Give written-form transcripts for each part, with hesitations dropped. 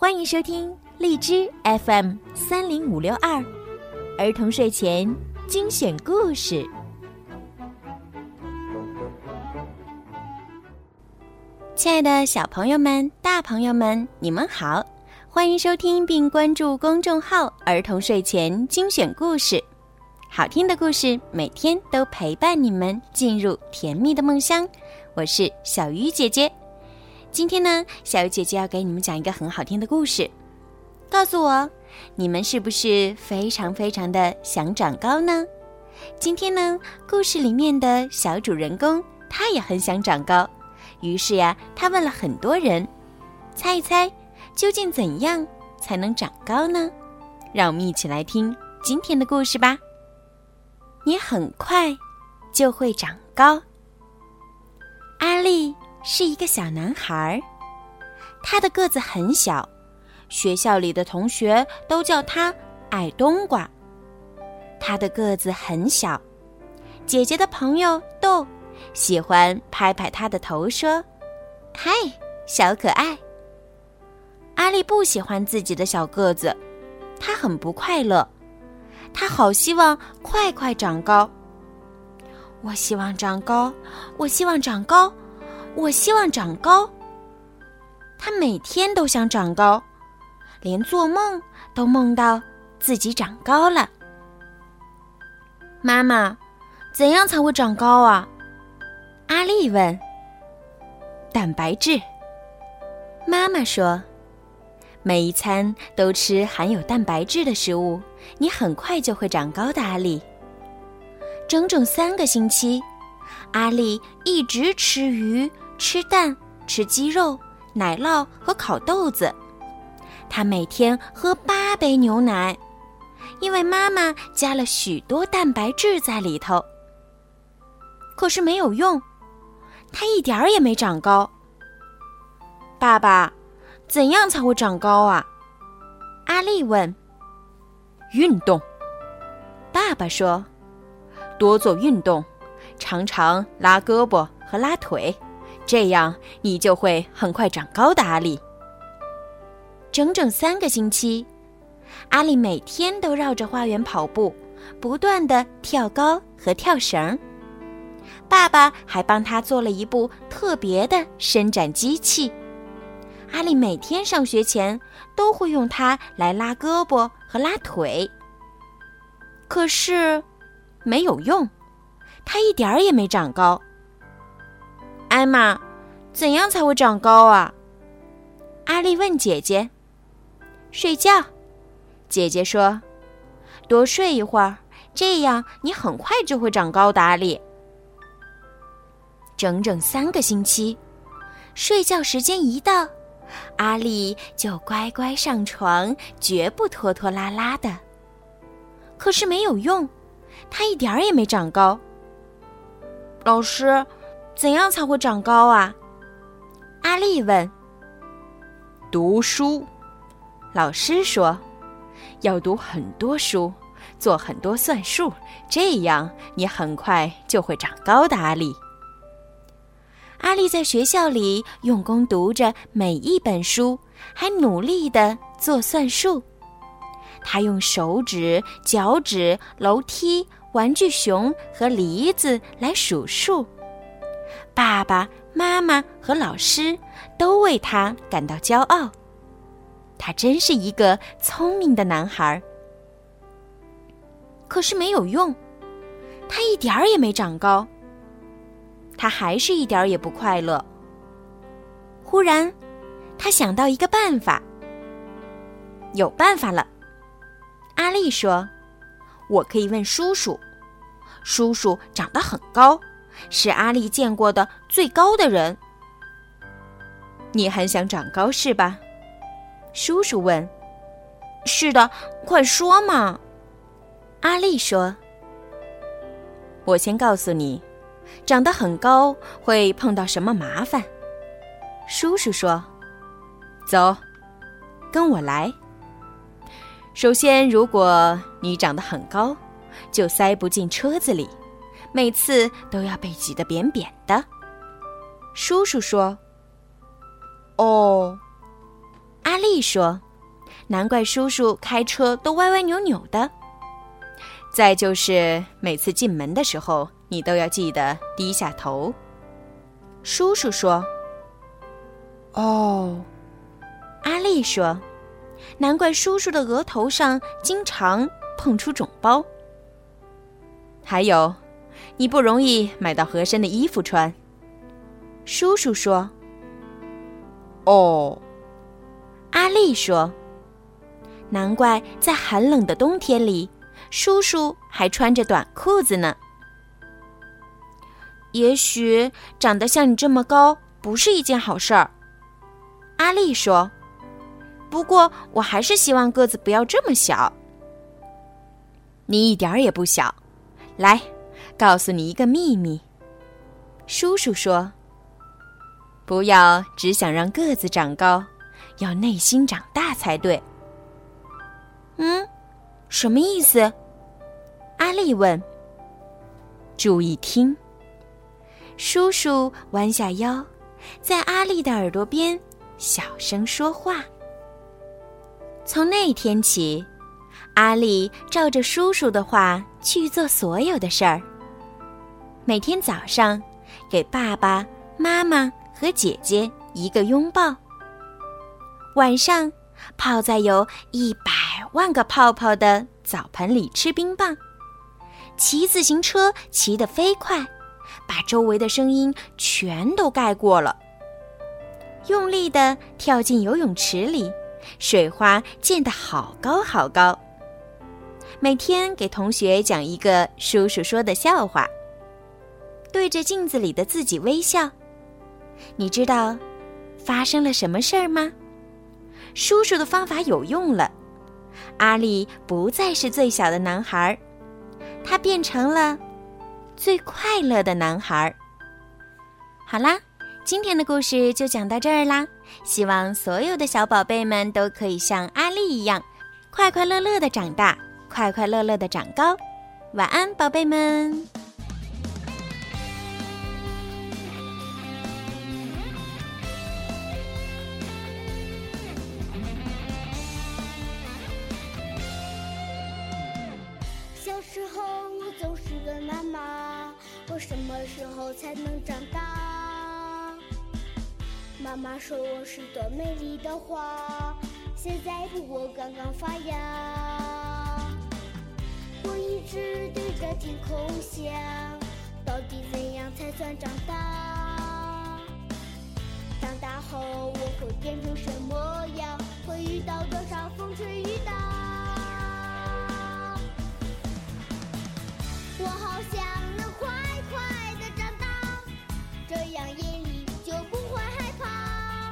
欢迎收听荔枝 FM30562 儿童睡前精选故事。亲爱的小朋友们、大朋友们，你们好，欢迎收听并关注公众号儿童睡前精选故事。好听的故事每天都陪伴你们进入甜蜜的梦乡。我是小鱼姐姐。今天呢，小鱼姐姐要给你们讲一个很好听的故事。告诉我，你们是不是非常非常的想长高呢？今天呢，故事里面的小主人公他也很想长高，于是呀，他问了很多人，猜一猜，究竟怎样才能长高呢？让我们一起来听今天的故事吧。你很快就会长高。阿力是一个小男孩，他的个子很小，学校里的同学都叫他矮冬瓜。他的个子很小，姐姐的朋友豆喜欢拍拍他的头说：“嗨，小可爱。”阿力不喜欢自己的小个子，他很不快乐，他好希望快快长高。我希望长高，我希望长高，我希望长高。他每天都想长高，连做梦都梦到自己长高了。妈妈，怎样才会长高啊？阿丽问。蛋白质。妈妈说，每一餐都吃含有蛋白质的食物，你很快就会长高的，阿丽。整整3个星期，阿丽一直吃鱼、吃蛋、吃鸡肉、奶酪和烤豆子。他每天喝8杯牛奶，因为妈妈加了许多蛋白质在里头。可是没有用，他一点儿也没长高。爸爸，怎样才会长高啊？阿丽问。运动。爸爸说，多做运动，常常拉胳膊和拉腿，这样你就会很快长高的，阿力。整整3个星期，阿力每天都绕着花园跑步，不断地跳高和跳绳。爸爸还帮他做了一部特别的伸展机器，阿力每天上学前都会用它来拉胳膊和拉腿。可是没有用，他一点儿也没长高。艾玛，怎样才会长高啊？阿丽问姐姐。睡觉。姐姐说，多睡一会儿，这样你很快就会长高的，阿丽。整整3个星期，睡觉时间一到，阿丽就乖乖上床，绝不拖拖拉拉的。可是没有用，他一点儿也没长高。老师，怎样才会长高啊？阿丽问。读书。老师说，要读很多书，做很多算术，这样你很快就会长高的，阿丽。阿丽在学校里用功读着每一本书，还努力地做算术。她用手指、脚趾、楼梯、玩具熊和梨子来数数，爸爸妈妈和老师都为他感到骄傲。他真是一个聪明的男孩。可是没有用，他一点儿也没长高，他还是一点儿也不快乐。忽然他想到一个办法。有办法了，阿丽说，我可以问叔叔。叔叔长得很高，是阿丽见过的最高的人。你很想长高是吧？叔叔问。是的，快说嘛，阿丽说。我先告诉你，长得很高会碰到什么麻烦。叔叔说，走，跟我来。首先，如果你长得很高，就塞不进车子里，每次都要被挤得扁扁的。叔叔说。哦，阿大力说，难怪叔叔开车都歪歪扭扭的。再就是每次进门的时候，你都要记得低下头。叔叔说，哦。阿丽说，难怪叔叔的额头上经常碰出肿包。还有，你不容易买到合身的衣服穿。叔叔说，哦。阿丽说，难怪在寒冷的冬天里，叔叔还穿着短裤子呢。也许长得像你这么高不是一件好事儿，阿丽说，不过我还是希望个子不要这么小。你一点儿也不小，来，告诉你一个秘密。叔叔说，不要只想让个子长高，要内心长大才对。什么意思？阿丽问。注意听。叔叔弯下腰，在阿丽的耳朵边小声说话。从那天起，阿丽照着叔叔的话去做所有的事儿。每天早上，给爸爸、妈妈和姐姐一个拥抱。晚上，泡在有100万个泡泡的澡盆里吃冰棒。骑自行车骑得飞快，把周围的声音全都盖过了。用力地跳进游泳池里，水花溅得好高好高。每天给同学讲一个叔叔说的笑话，对着镜子里的自己微笑。你知道发生了什么事儿吗？叔叔的方法有用了，阿丽不再是最小的男孩，他变成了最快乐的男孩。好啦，今天的故事就讲到这儿啦，希望所有的小宝贝们都可以像阿丽一样，快快乐乐地长大，快快乐乐地长高。晚安，宝贝们。小时候我总是问妈妈，我什么时候才能长大？妈妈说我是朵美丽的花，现在不过刚刚发芽。我一直对着天空想，到底怎样才算长大？长大后我会变成什么样？会遇到多少风吹雨打？我好想能快快地长大，这样夜里就不会害怕。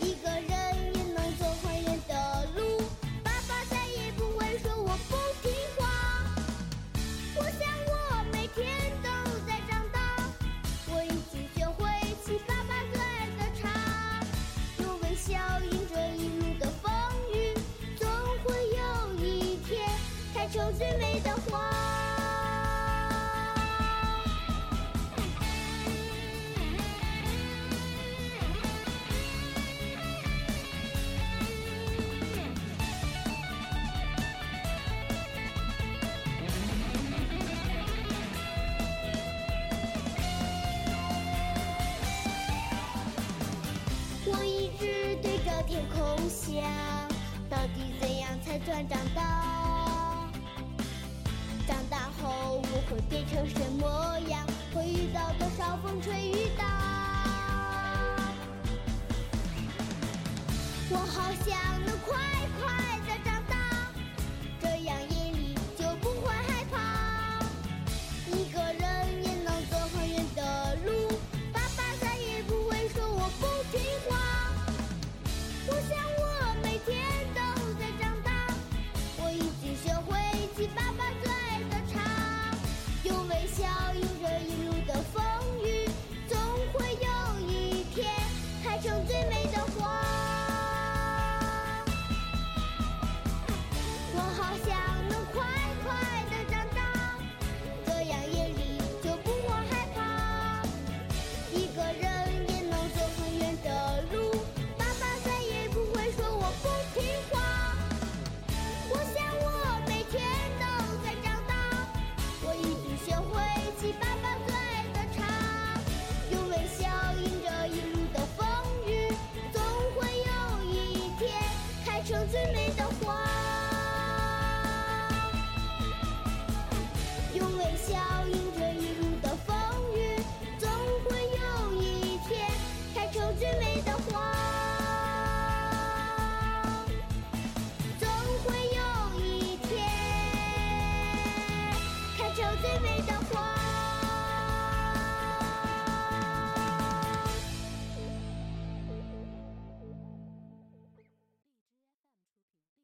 一个人也能走很远的路，爸爸再也不会说我不听话。我想我每天都在长大，我已经学会沏爸爸最爱的茶。用微笑迎着一路的风雨，总会有一天开成最美的花。天空想，到底怎样才算长大？长大后我会变成什么样？会遇到多少风吹雨打？我好想能快快地长大，这样夜里就不会害怕。一个人也能走很远的路，爸爸再也不会说我不听话。我想我每天都在长大，我已经学会沏爸爸最爱的茶。用微笑迎着一路的风雨，总微笑，迎着。